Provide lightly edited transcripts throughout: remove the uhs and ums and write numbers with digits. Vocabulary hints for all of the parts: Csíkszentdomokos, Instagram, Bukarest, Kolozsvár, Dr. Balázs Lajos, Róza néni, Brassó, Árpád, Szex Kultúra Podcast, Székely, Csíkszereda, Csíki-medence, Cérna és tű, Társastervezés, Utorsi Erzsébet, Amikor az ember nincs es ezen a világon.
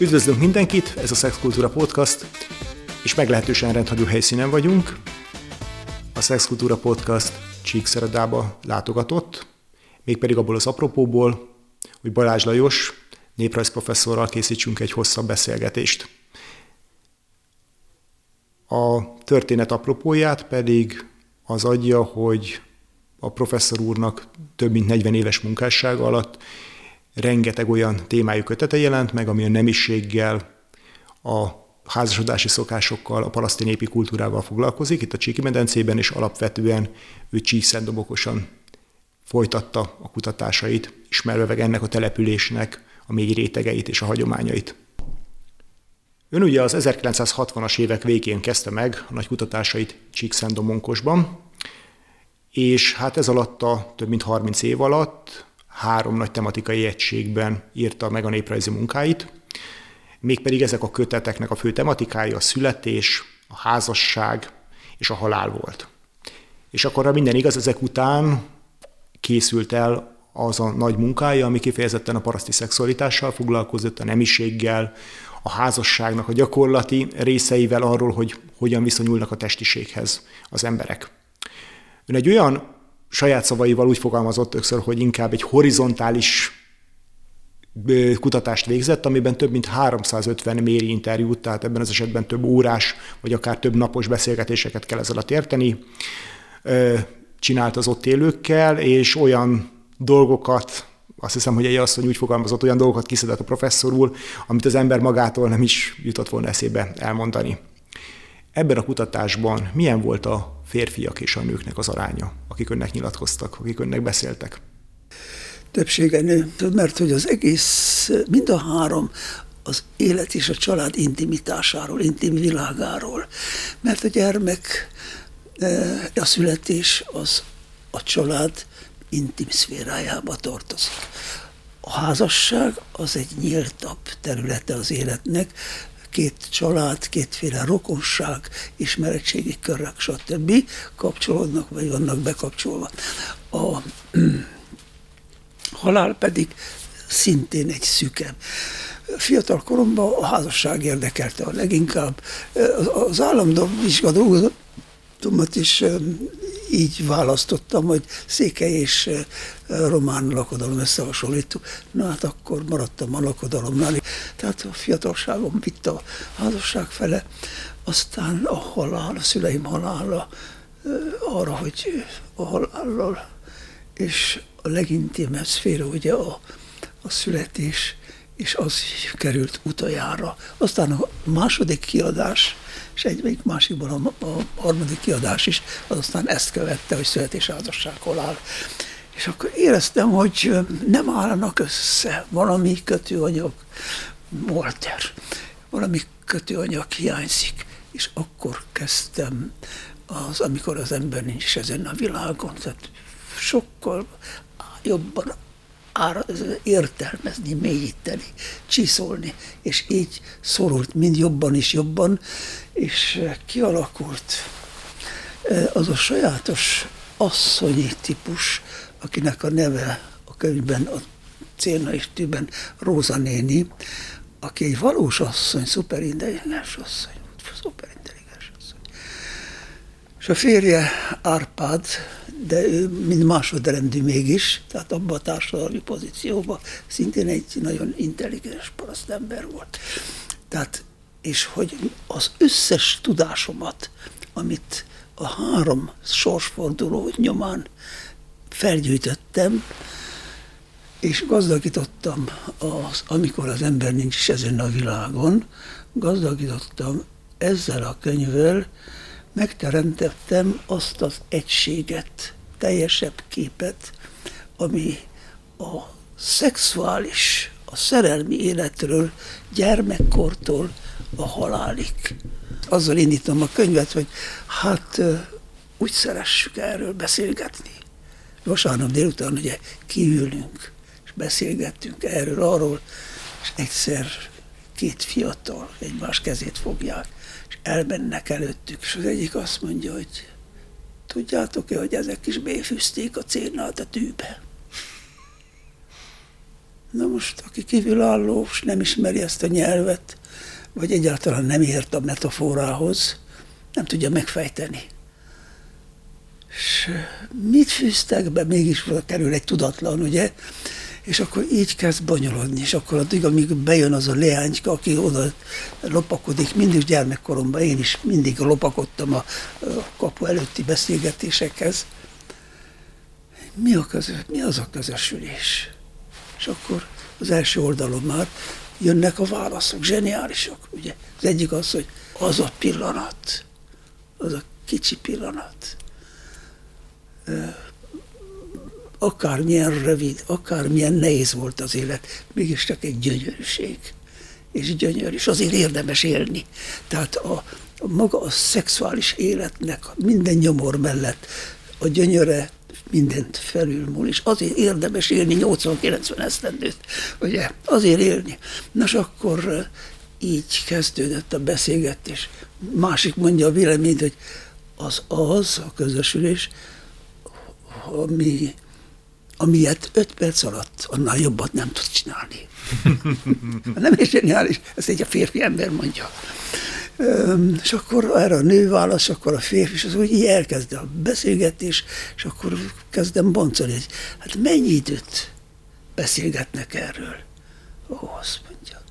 Üdvözlünk mindenkit, ez a Szex Kultúra Podcast, és meglehetősen rendhagyó helyszínen vagyunk. A Szex Kultúra Podcast Csíkszeredába látogatott, mégpedig abból az apropóból, hogy Balázs Lajos néprajzprofesszorral készítsünk egy hosszabb beszélgetést. A történet apropóját pedig az adja, hogy a professzor úrnak több mint 40 éves munkássága alatt rengeteg olyan témájú kötete jelent meg, ami a nemiséggel, a házasodási szokásokkal, a paraszti népi kultúrával foglalkozik, itt a Csíki-medencében, és alapvetően ő csíkszentdomokosan folytatta a kutatásait, ismerve meg ennek a településnek a mély rétegeit és a hagyományait. Ön ugye az 1960-as évek végén kezdte meg a nagy kutatásait Csíkszentdomokosban, és hát ez alatt a több mint 30 év alatt 3 nagy tematikai egységben írta meg a néprajzi munkáit, mégpedig ezek a köteteknek a fő tematikája a születés, a házasság és a halál volt. És akkor, ha minden igaz, ezek után készült el az a nagy munkája, ami kifejezetten a paraszti szexualitással foglalkozott, a nemiséggel, a házasságnak a gyakorlati részeivel, arról, hogy hogyan viszonyulnak a testiséghez az emberek. Ön egy olyan, saját szavaival úgy fogalmazott többször, hogy inkább egy horizontális kutatást végzett, amiben több mint 350 méri interjút, tehát ebben az esetben több órás, vagy akár több napos beszélgetéseket kell ezzel érteni. Csinált az ott élőkkel, és olyan dolgokat, azt hiszem, hogy egy asszony úgy fogalmazott, olyan dolgokat kiszedett a professzor úr, amit az ember magától nem is jutott volna eszébe elmondani. Ebben a kutatásban milyen volt a férfiak és a nőknek az aránya, akik önnek nyilatkoztak, akik önnek beszéltek? Többsége nő, mert hogy az egész, mind a 3 az élet és a család intimitásáról, intim világáról. Mert a gyermek, a születés az a család intim szférájába tartozik. A házasság az egy nyíltabb területe az életnek, 2 család, 2féle rokonság, ismeretségi körök, stb. Kapcsolódnak, vagy vannak bekapcsolva. A halál pedig szintén egy szükebb. Fiatal koromban a házasság érdekelte a leginkább. Az állandóan dolgozatomat is így választottam, hogy székely és román lakodalom összehasonlító. Na hát akkor maradtam a lakodalomnál. Tehát a fiatalságom vitt a házasság fele, aztán a halál, a szüleim halála, arra, hogy a halállal, és a legintimebb szféra ugye a születés, és az került utoljára. Aztán a második kiadás, és egyik másikban a harmadik kiadás is, az aztán ezt követte, hogy születés, házasság, halál. És akkor éreztem, hogy nem állnak össze, valami kötőanyag, molter, valami kötőanyag hiányzik. És akkor kezdtem az Amikor az ember nincs es ezen a világon, tehát sokkal jobban értelmezni, mélyíteni, csiszolni, és így szorult mind jobban és jobban, és kialakult az a sajátos asszonyi típus, akinek a neve a könyvben, a Cérna és Tűben Róza néni, aki egy valós asszony, szuperintelligens asszony. És a férje Árpád, de ő mind másodrendű mégis, tehát abban a társadalmi pozícióban szintén egy nagyon intelligens parasztember volt. Tehát, és hogy az összes tudásomat, amit a 3 sorsforduló nyomán felgyűjtöttem, és gazdagítottam az Amikor az ember nincs es ezen a világon, gazdagítottam ezzel a könyvvel, megteremtettem azt az egységet, teljesebb képet, ami a szexuális, a szerelmi életről, gyermekkortól a halálig. Azzal indítom a könyvet, hogy hát úgy szeressük erről beszélgetni. Vasárnap délután ugye kiülünk, és beszélgettünk erről, arról, és egyszer 2 fiatal egymás kezét fogják, és elmennek előttük, és az egyik azt mondja, hogy tudjátok-e, hogy ezek is béfűzték a Cérnát a Tűbe? Na most, aki kívülálló, és nem ismeri ezt a nyelvet, vagy egyáltalán nem ért a metaforához, nem tudja megfejteni. És mit fűztek be, mégis kerül egy tudatlan, ugye? És akkor így kezd bonyolodni, és akkor addig, amíg bejön az a leányka, aki oda lopakodik, mindig gyermekkoromban én is mindig lopakodtam a kapu előtti beszélgetésekhez. Mi az a közösülés? És akkor az első oldalon már jönnek a válaszok, zseniálisak, ugye? Az egyik az, hogy az a pillanat, az a kicsi pillanat, akármilyen rövid, akármilyen nehéz volt az élet, mégis csak egy gyönyörűség, és gyönyörű, és azért érdemes élni. Tehát a maga a szexuális életnek minden nyomor mellett a gyönyöre mindent felülmúl, és azért érdemes élni 80-90 esztendőt, ugye, azért élni. Nos, akkor így kezdődött a beszélgetés. Másik mondja a véleményt, hogy az a közösülés, amilyet 5 perc alatt annál jobbat nem tud csinálni. Nem is zseniális, ezt egy a férfi ember mondja. És akkor erre a nő válasz, akkor a férfi, és az úgy elkezd a beszélgetés, és akkor kezdem boncolni, hogy hát mennyi időt beszélgetnek erről? Azt mondja,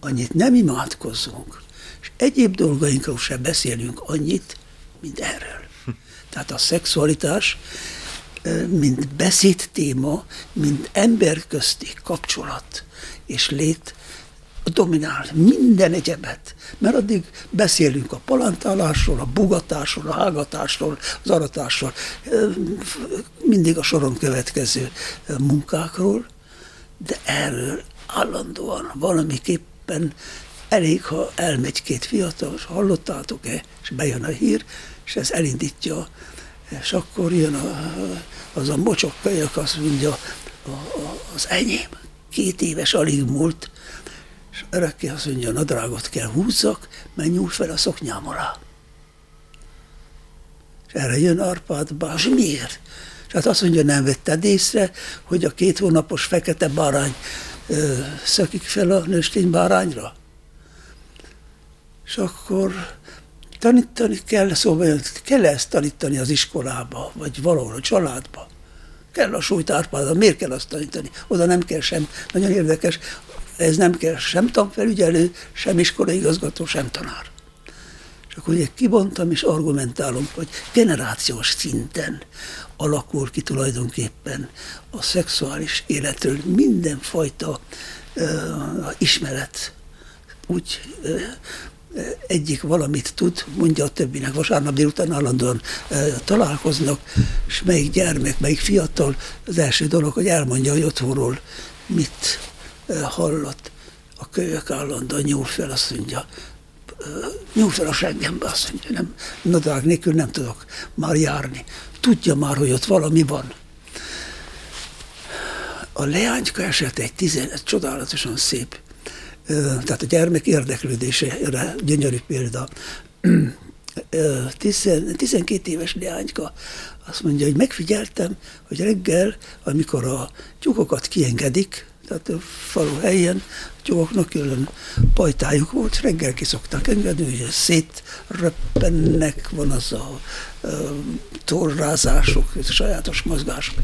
annyit nem imádkozzunk, és egyéb dolgainkról sem beszélünk annyit, mint erről. Tehát a szexualitás, mint beszédtéma, mint emberközti kapcsolat és lét dominál minden egyebet. Mert addig beszélünk a palántálásról, a bugatásról, a hágatásról, az aratásról, mindig a soron következő munkákról, de erről állandóan valamiképpen elég, ha elmegy 2 fiatal, és hallottátok-e, és bejön a hír, és ez elindítja, és akkor jön az a mocsok kölyök, azt mondja, az enyém, 2 éves alig múlt, és örökké azt mondja, a nadrágot kell húzzak, mert nyúl fel a szoknyám alá. És erre jön Árpád, Balázs, miért? És hát azt mondja, nem vetted észre, hogy a 2 hónapos fekete bárány szökik fel a nőstény bárányra? És akkor... Tanítani kell, szóval kell ezt tanítani az iskolába, vagy valahol a családba? Kell a súlytárpáda, miért kell azt tanítani? Oda nem kell sem, nagyon érdekes, ez nem kell sem tanfelügyelő, sem iskolaigazgató, sem tanár. És akkor ugye kibontam és argumentálom, hogy generációs szinten alakul ki tulajdonképpen a szexuális életről mindenfajta ismeret, úgy... egyik valamit tud, mondja a többinek. Vasárnap délután állandóan találkoznak, és melyik gyermek, melyik fiatal, az első dolog, hogy elmondja, hogy otthonról mit hallott. A kölyök állandóan nyúl fel, azt mondja, nyúl fel a seggembe, azt mondja, nem, nadrág nélkül nem tudok már járni. Tudja már, hogy ott valami van. A leányka eset egy 11, csodálatosan szép. Tehát a gyermek érdeklődésére gyönyörű példa. 12 éves leányka azt mondja, hogy megfigyeltem, hogy reggel, amikor a tyúkokat kiengedik, tehát a falu helyen a tyúkoknak külön pajtájuk volt, reggel ki szoktak engedni, ugye szétröppennek, van az a torrázások, a sajátos mozgások.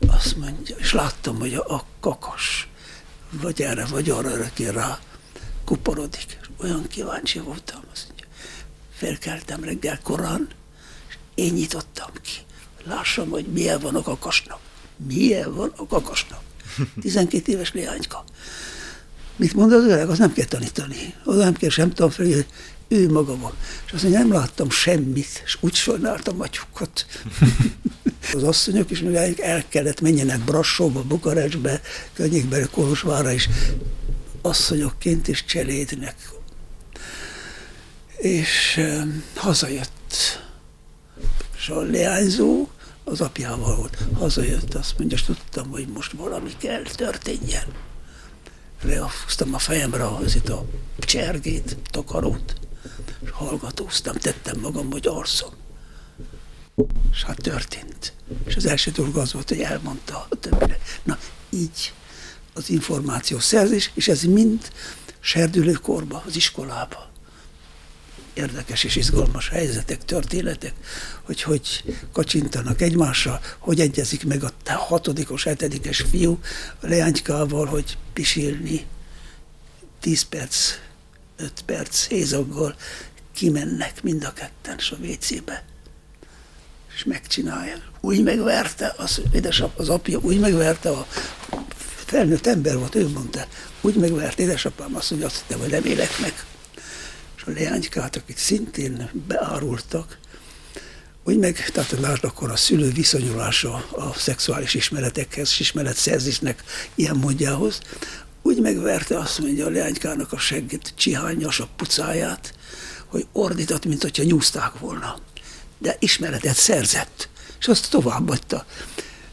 És azt mondja, és láttam, hogy a kakas vagy erre, vagy arra örökké rá kuporodik. Olyan kíváncsi voltam, azt mondja, felkeltem reggel korán, és én nyitottam ki. Lássam, hogy milyen van a kakasnak. Milyen van a kakasnak. 12 éves leányka. Mit mond az öreg? Az nem kell tanítani. Az nem kell sem tanfelé, hogy ő maga van. És azt mondja, nem láttam semmit, és úgy sajnáltam a tyúkot. Az asszonyok is még el kellett menjenek Brassóba, Bukarestbe, Könnyékbe, Kolozsvárra is, asszonyokként is cselédnek. És hazajött. És a leányzó az apjával volt. Hazajött, azt mondja, és tudtam, hogy most valami kell, történjen. Leafúztam a fejemre ahhoz itt a csergét, takarót, és hallgatóztam, tettem magam, hogy arszom. És hát történt. És az első dolog az volt, hogy elmondta a többire. Na, így az információszerzés, és ez mind serdülő korba, az iskolába. Érdekes és izgalmas helyzetek, történetek, hogy kacsintanak egymással, hogy egyezik meg a 6-os, 7-es fiú a leánykával, hogy pisilni 10 perc, 5 perc hézaggal kimennek mind a ketten a vécébe. És megcsinálja. Úgy megverte, az apja úgy megverte, a felnőtt ember volt, ő mondta, úgy megverte édesapám azt, hogy azt hittem, hogy nem élek meg. És a leánykát, akit szintén beárultak, úgy meg, tehát lásd akkor a szülő viszonyulása a szexuális ismeretekhez, ismeretszerzésnek ilyen módjához, úgy megverte azt, mondja a leánykának a seggét, csihányas a pucáját, hogy ordított, mint hogyha nyúzták volna. De ismeretet szerzett, és azt továbbadta.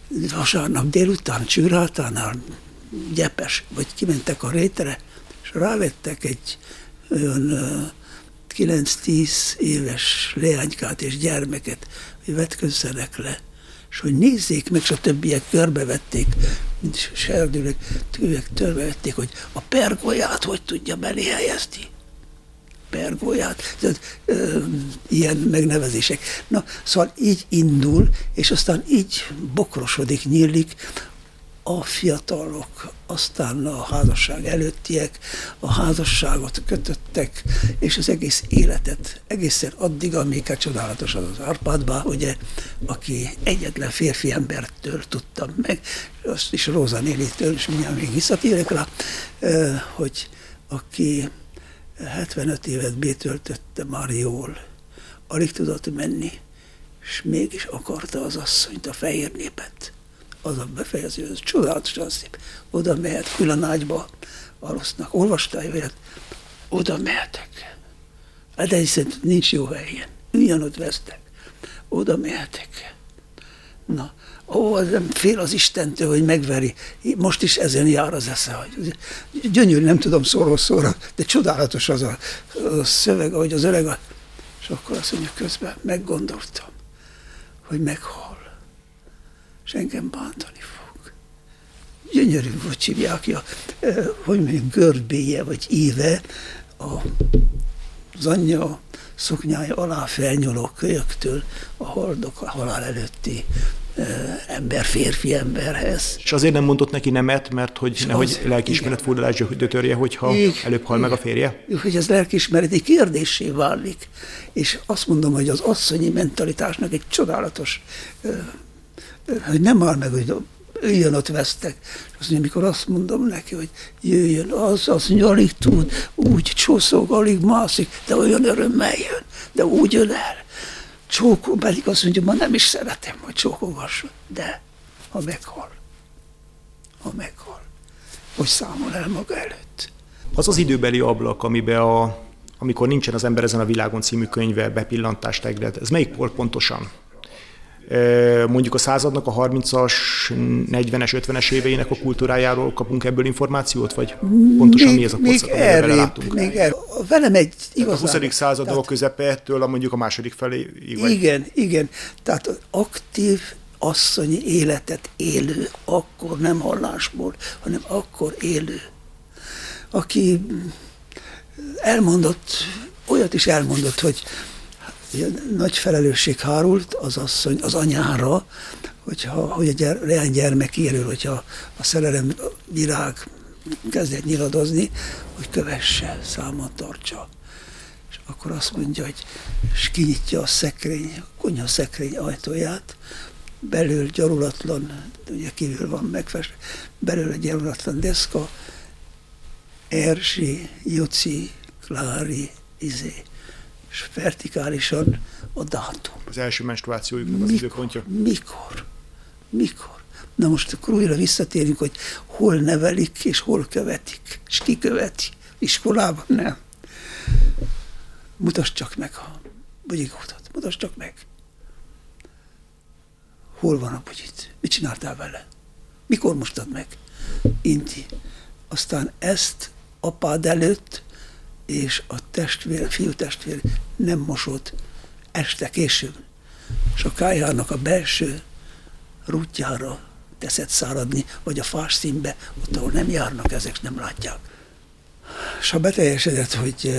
Vasárnap délután Csőrhátánál Gyepes, vagy kimentek a rétre, és rávettek egy olyan 9-10 éves leánykát és gyermeket, hogy vetközzenek le, és hogy nézzék meg, és a többiek körbevették, mint serdülők, törbevették, hogy a pergolyát hogy tudja belé helyezni. Pergóját, ilyen megnevezések. Na, szóval így indul, és aztán így bokrosodik, nyílik a fiatalok, aztán a házasság előttiek, a házasságot kötöttek, és az egész életet egészen addig, amíg a csodálatos az Árpádban, ugye, aki egyetlen férfi embertől tudtam meg, azt is Róza nénitől, és mindjárt még visszatérek rá, hogy aki 75 évet bétöltötte már jól, alig tudott menni, és mégis akarta az asszonyt, a fehér népet. Az a befejező, az csodálatosan szép. Oda mehet, külön ágyba alusznak. Olvastál jöjjön, oda mehetek. Hát ez hiszem, nincs jó helyen. Ugyanott vesztek. Oda mehetek. Na, ó, nem fél az Istentől, hogy megveri. Most is ezen jár az esze. Gyönyörű, nem tudom szóról-szóra, de csodálatos az a szöveg, ahogy az öreg. És akkor azt mondja, közben meggondoltam, hogy meghal. És engem bántani fog. Gyönyörű, hogy hívják ki hogy mondjuk, görbéje vagy íve, az anyja szoknyája alá felnyúló kölyöktől a haldok a halál előtti ember, férfi emberhez. És azért nem mondott neki nemet, mert hogy nehogy lelkiismeret furdalásra törje, hogyha előbb hal meg a férje? Hogy ez lelkiismereti kérdéssé válik. És azt mondom, hogy az asszonyi mentalitásnak egy csodálatos, hogy nem áll meg, hogy jöjjön ott vesztek. Azt mondja, amikor azt mondom neki, hogy jöjjön, azt mondja, alig tud, úgy csúszog, alig mászik, de olyan örömmel jön, de úgy jön el. Csókol, pedig azt mondja, ma nem is szeretem, hogy csókogasson, de ha meghal, hogy számol el maga előtt. Az az időbeli ablak, amiben amikor nincsen az ember ezen a világon című könyve bepillantást enged, ez melyik volt pontosan? Mondjuk a századnak a 30-as, 40-es, 50-es éveinek a kultúrájáról kapunk ebből információt, vagy pontosan mi ez a korszak, amivel láttunk? Velem egy igazán... Tehát a 20. századnak a közepettől mondjuk a második feléig. Igen. Tehát az aktív asszonyi életet élő, akkor nem hallásból, hanem akkor élő. Aki elmondott, olyat is elmondott, hogy nagy felelősség hárult az asszony, az anyára, hogy a leánygyermek érül, hogyha a szerelem virág kezdett nyiladozni, hogy kövesse, számon tartsa. És akkor azt mondja, hogy kinyitja a konyha szekrény ajtóját, belül gyarulatlan, ugye kívül van megfestve, belül egy gyarulatlan deszka, Erzsi, Juci, Klári, Izé. És vertikálisan a dátum. Az első menstruációjuknak az időpontja. Mikor? Na most akkor újra visszatérünk, hogy hol nevelik, és hol követik, és ki követi. Iskolában nem. Mutasd csak meg a bugyikódat, mutasd csak meg. Hol van a bugyit? Mit csináltál vele? Mikor mostad meg? Inti. Aztán ezt apád előtt, és a fiú testvér nem mosott este későn, és a kályhának a belső rútjára teszed száradni, vagy a fás színbe, ott, ahol nem járnak, ezek nem látják. És ha beteljesedett, hogy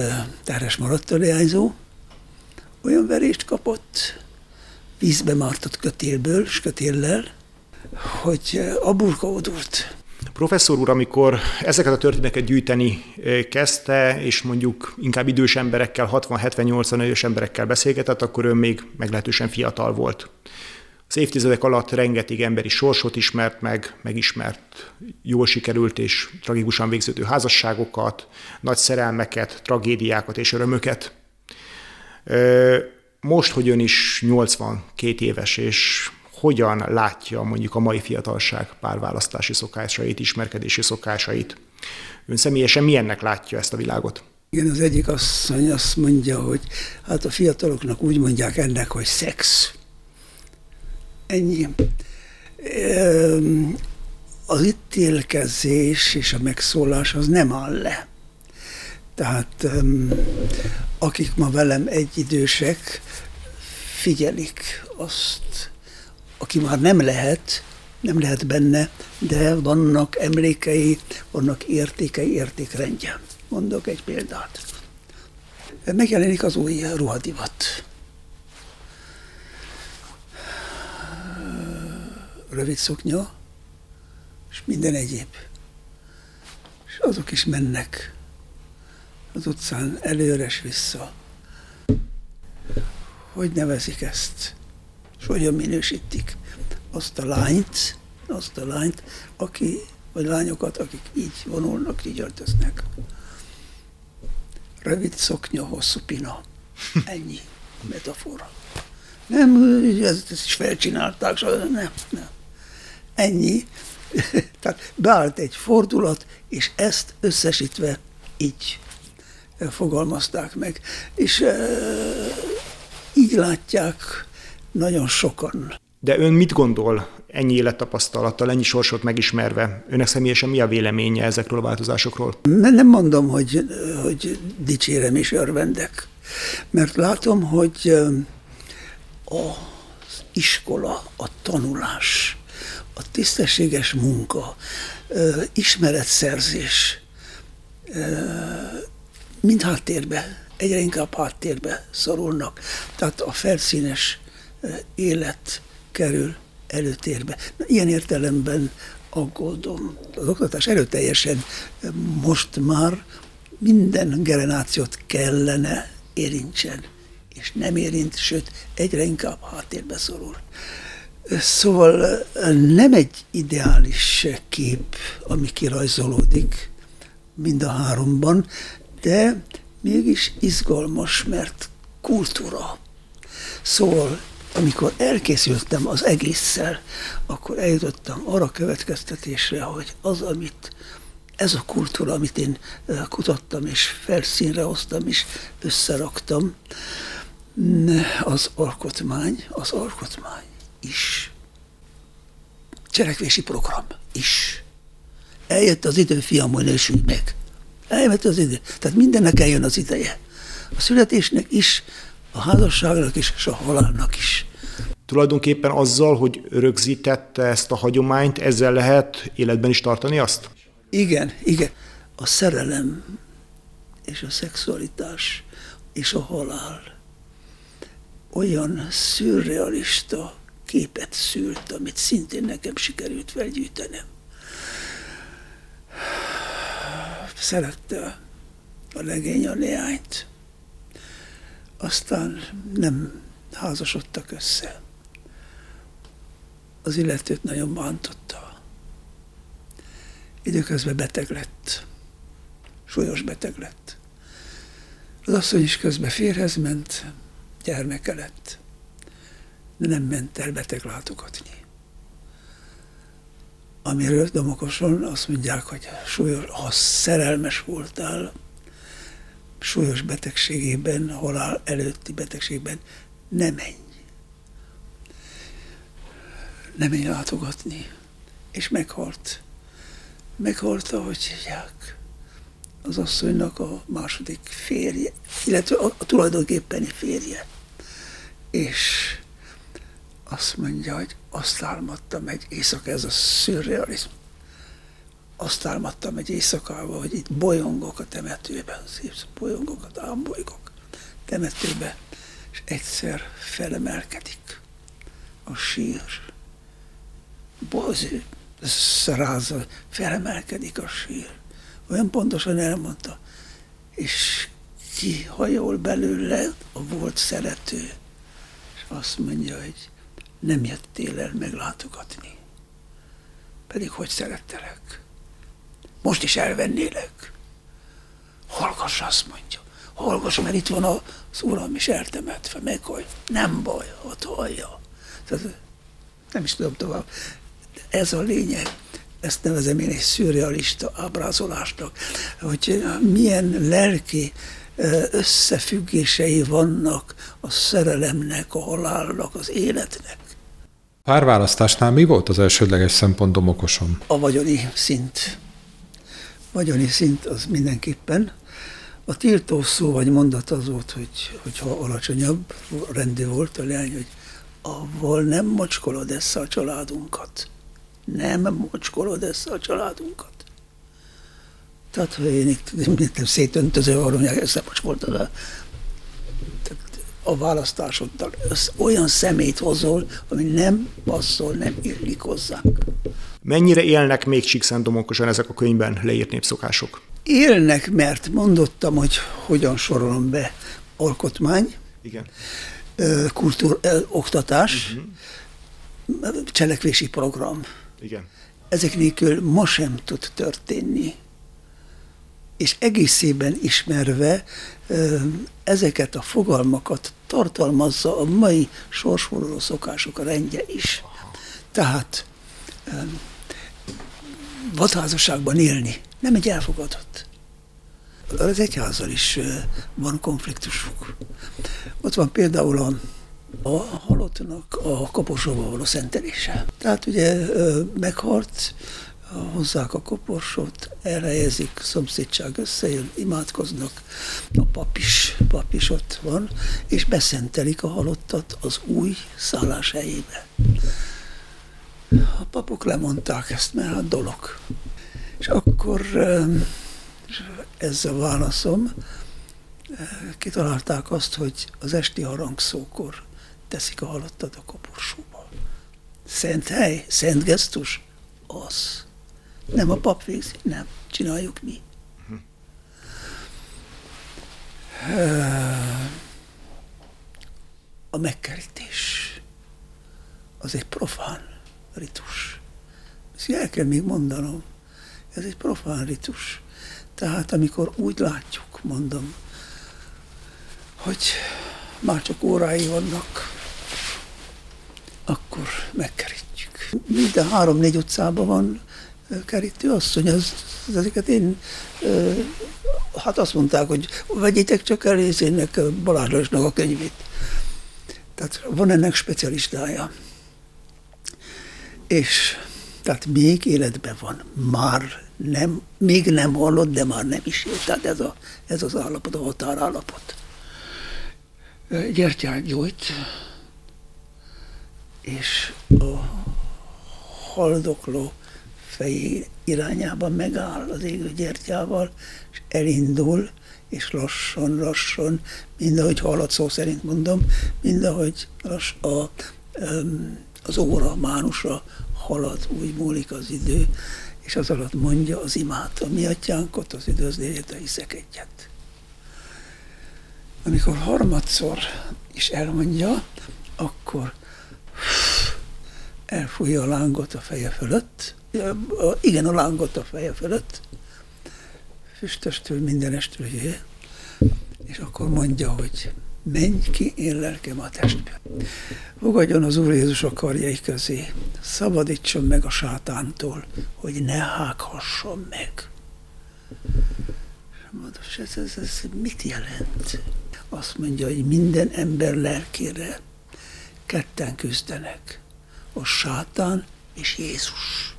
terhes maradt a leányzó, olyan verést kapott, vízbe mártott kötélből, és kötéllel, hogy a burka odult. Professzor úr, amikor ezeket a történeteket gyűjteni kezdte, és mondjuk inkább idős emberekkel, 60-70-80 éves emberekkel beszélgetett, akkor ő még meglehetősen fiatal volt. Az évtizedek alatt rengeteg emberi sorsot ismert meg, megismert jól sikerült és tragikusan végződő házasságokat, nagy szerelmeket, tragédiákat és örömöket. Most, hogy ön is 82 éves, és hogyan látja mondjuk a mai fiatalság párválasztási szokásait, ismerkedési szokásait? Ön személyesen milyennek látja ezt a világot? Igen, az egyik asszony azt mondja, hogy hát a fiataloknak úgy mondják ennek, hogy szex. Ennyi. Az ítélkezés és a megszólás az nem áll le. Tehát akik ma velem egyidősek, figyelik azt, aki már nem lehet benne, de vannak emlékei, vannak értékei, értékrendje. Mondok egy példát. Megjelenik az új ruhadivat. Rövid szoknya, és minden egyéb. És azok is mennek az utcán előre és vissza. Hogy nevezik ezt? És hogyan minősítik azt a lányt, aki, vagy lányokat, akik így vonulnak, így öltöznek. Rövid szoknya, hosszú pina. Ennyi a metafora. Nem, ezt is felcsinálták, nem. Ennyi. Tehát beállt egy fordulat, és ezt összesítve így fogalmazták meg. És így látják nagyon sokan. De ön mit gondol ennyi élettapasztalattal, ennyi sorsot megismerve? Önnek személyesen mi a véleménye ezekről a változásokról? Nem mondom, hogy dicsérem és örvendek, mert látom, hogy az iskola, a tanulás, a tisztességes munka, ismeretszerzés mind háttérbe, egyre inkább háttérbe szorulnak. Tehát a felszínes élet kerül előtérbe. Na, ilyen értelemben aggódom. Az oktatás erőteljesen most már minden generációt kellene érintsen, és nem érint, sőt, egyre inkább háttérbe szorul. Szóval nem egy ideális kép, ami kirajzolódik mind a háromban, de mégis izgalmas, mert kultúra. Szóval amikor elkészültem az egésszel, akkor eljutottam arra következtetésre, hogy ez a kultúra, amit én kutattam és felszínre hoztam és összeraktam, az alkotmány is, cselekvési program is. Eljött az idő, fiam, hogy nősülj meg. Eljött az idő. Tehát mindennek eljön az ideje. A születésnek is, a házasságnak is, és a halálnak is. Tulajdonképpen azzal, hogy rögzítette ezt a hagyományt, ezzel lehet életben is tartani azt? Igen. A szerelem és a szexualitás és a halál olyan szürrealista képet szült, amit szintén nekem sikerült felgyűjtenem. Szerette a legény a leányt. Aztán nem házasodtak össze. Az illetőt nagyon bántotta. Időközben beteg lett. Súlyos beteg lett. Az asszony is közben férhez ment, gyermeke lett. De nem ment el beteg látogatni. Amiről Domokoson azt mondják, hogy ha szerelmes voltál, súlyos betegségében, halál előtti betegségben, ne menj. Ne menj látogatni. És meghalt. Meghalt, ahogy hívják, az asszonynak a második férje, illetve a tulajdonképpeni férje. És azt mondja, hogy azt álmodtam egy éjszaka, ez a szürrealizmus. Azt álmodtam egy éjszakában, hogy itt bolyongok a temetőben, bolyongok a dámbolygok temetőben, és egyszer felemelkedik a sír. Boző, szarázza, felemelkedik a sír. Olyan pontosan elmondta, és kihajol belőle a volt szerető, és azt mondja, hogy nem jöttél el meglátogatni, pedig hogy szerettelek. Most is elvennélek. Hallgass, azt mondja. Hallgass, mert itt van az uram is eltemetve, meg hogy nem baj, ott hallja. Tehát nem is tudom tovább. Ez a lényeg, ezt nevezem én egy szürrealista ábrázolásnak, hogy milyen lelki összefüggései vannak a szerelemnek, a halálnak, az életnek. Párválasztásnál mi volt az elsődleges szempont Domokoson? A vagyoni szint. Vagyoni szint az mindenképpen. A tiltó szó vagy mondat az volt, hogy ha alacsonyabb rendű volt a leány, hogy avval nem mocskolod össze a családunkat. Nem mocskolod össze a családunkat. Tehát, ha én itt szétöntöző aranyag összemocskoltad el. A választásoddal olyan szemét hozol, ami nem passzol, nem illik hozzánk. Mennyire élnek még csíkszentdomokosan ezek a könyvben leírt népszokások? Élnek, mert mondottam, hogy hogyan sorolom be: alkotmány, igen, oktatás, uh-huh, cselekvési program. Igen. Ezek nélkül ma sem tud történni. És egészében ismerve ezeket a fogalmakat tartalmazza a mai sorsforduló szokások rendje is. Tehát vadházasságban élni nem egy elfogadott. Az egyházzal is van konfliktusuk. Ott van például a halottnak a koporsóval való szentelése. Tehát ugye meghalt, hozzák a koporsót, elhelyezik, szomszédság összejön, imádkoznak, a pap is ott van, és beszentelik a halottat az új szálláshelyébe. A papok lemondták ezt, mert hát dolog. És akkor ez a válaszom, kitalálták azt, hogy az esti harangszókor teszik a halottat a koporsóba. Szent hely, szent gesztus, az. Nem a pap végzi, nem. Csináljuk mi. A megkerítés az egy profán ritus. Ezt el kell még mondanom. Ez egy profán ritus. Tehát amikor úgy látjuk, mondom, hogy már csak órái vannak, akkor megkerítjük. Minden 3-4 utcában van kerítő asszony, ezeket én, hát azt mondták, hogy vegyétek csak el részének Balázs Lajosnak a könyvét. Tehát van ennek specialistája. És tehát még életben van, már nem, még nem hallott, de már nem is élt. Tehát ez az állapot, a határállapot. Gyertyát gyújt, és a haldokló fejé irányában megáll az égő gyertyával, és elindul, és lassan, mindahogy halad, szó szerint mondom, mindahogy az óra mánusra halad, úgy múlik az idő, és az alatt mondja az imát, a mi atyánkot, az üdvözlőjét, a hiszek egyet. Amikor harmadszor is elmondja, akkor elfújja a lángot a feje fölött, igen, a lángot a feje fölött, füstöstől, mindenestől jöjjön, és akkor mondja, hogy menj ki, én lelkem a testből. Fogadjon az Úr Jézus a karjai közé, szabadítson meg a sátántól, hogy ne hághasson meg. Mondom, ez mit jelent? Azt mondja, hogy minden ember lelkére ketten küzdenek, a sátán és Jézus.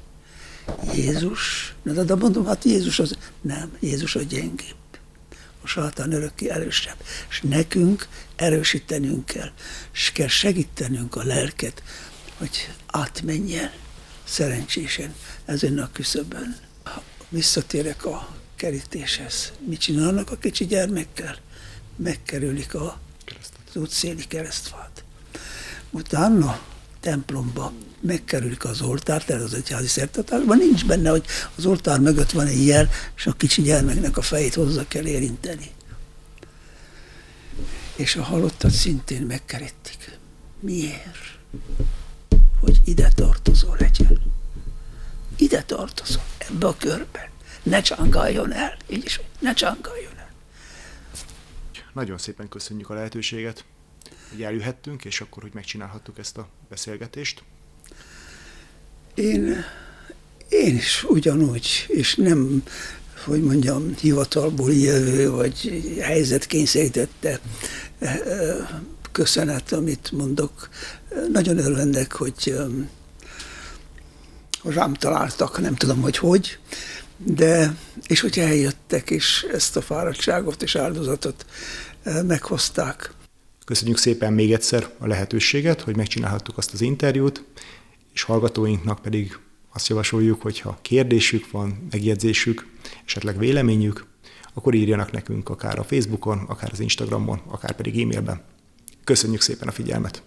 Jézus, de mondom, hát Jézus az, nem, Jézus a gyengébb. A hatán örökké erősebb. És nekünk erősítenünk kell, és kell segítenünk a lelket, hogy átmenjen szerencsésen ezen a küszöbön. Ha visszatérek a kerítéshez, mit csinálnak a kicsi gyermekkel? Megkerülik az útszéli keresztfát. Utána templomba megkerülik az oltárt, ez az egyházi szertartásban nincs benne, hogy az oltár mögött van egy jel, és a kicsi gyermeknek a fejét hozzá kell érinteni. És a halottat szintén megkerítik. Miért? Hogy ide tartozó legyen. Ide tartozó, ebbe a körben. Ne csángáljon el, így is, ne csángáljon el. Nagyon szépen köszönjük a lehetőséget, hogy eljöhettünk, és akkor, hogy megcsinálhattuk ezt a beszélgetést. Én is ugyanúgy, és nem, hogy mondjam, hivatalból jövő, vagy helyzet kényszerítette köszönet, amit mondok. Nagyon örvendek, hogy rám találtak, nem tudom, hogy, de és hogy eljöttek, és ezt a fáradtságot és áldozatot meghozták. Köszönjük szépen még egyszer a lehetőséget, hogy megcsinálhattuk azt az interjút, és hallgatóinknak pedig azt javasoljuk, hogy ha kérdésük van, megjegyzésük, esetleg véleményük, akkor írjanak nekünk akár a Facebookon, akár az Instagramon, akár pedig e-mailben. Köszönjük szépen a figyelmet!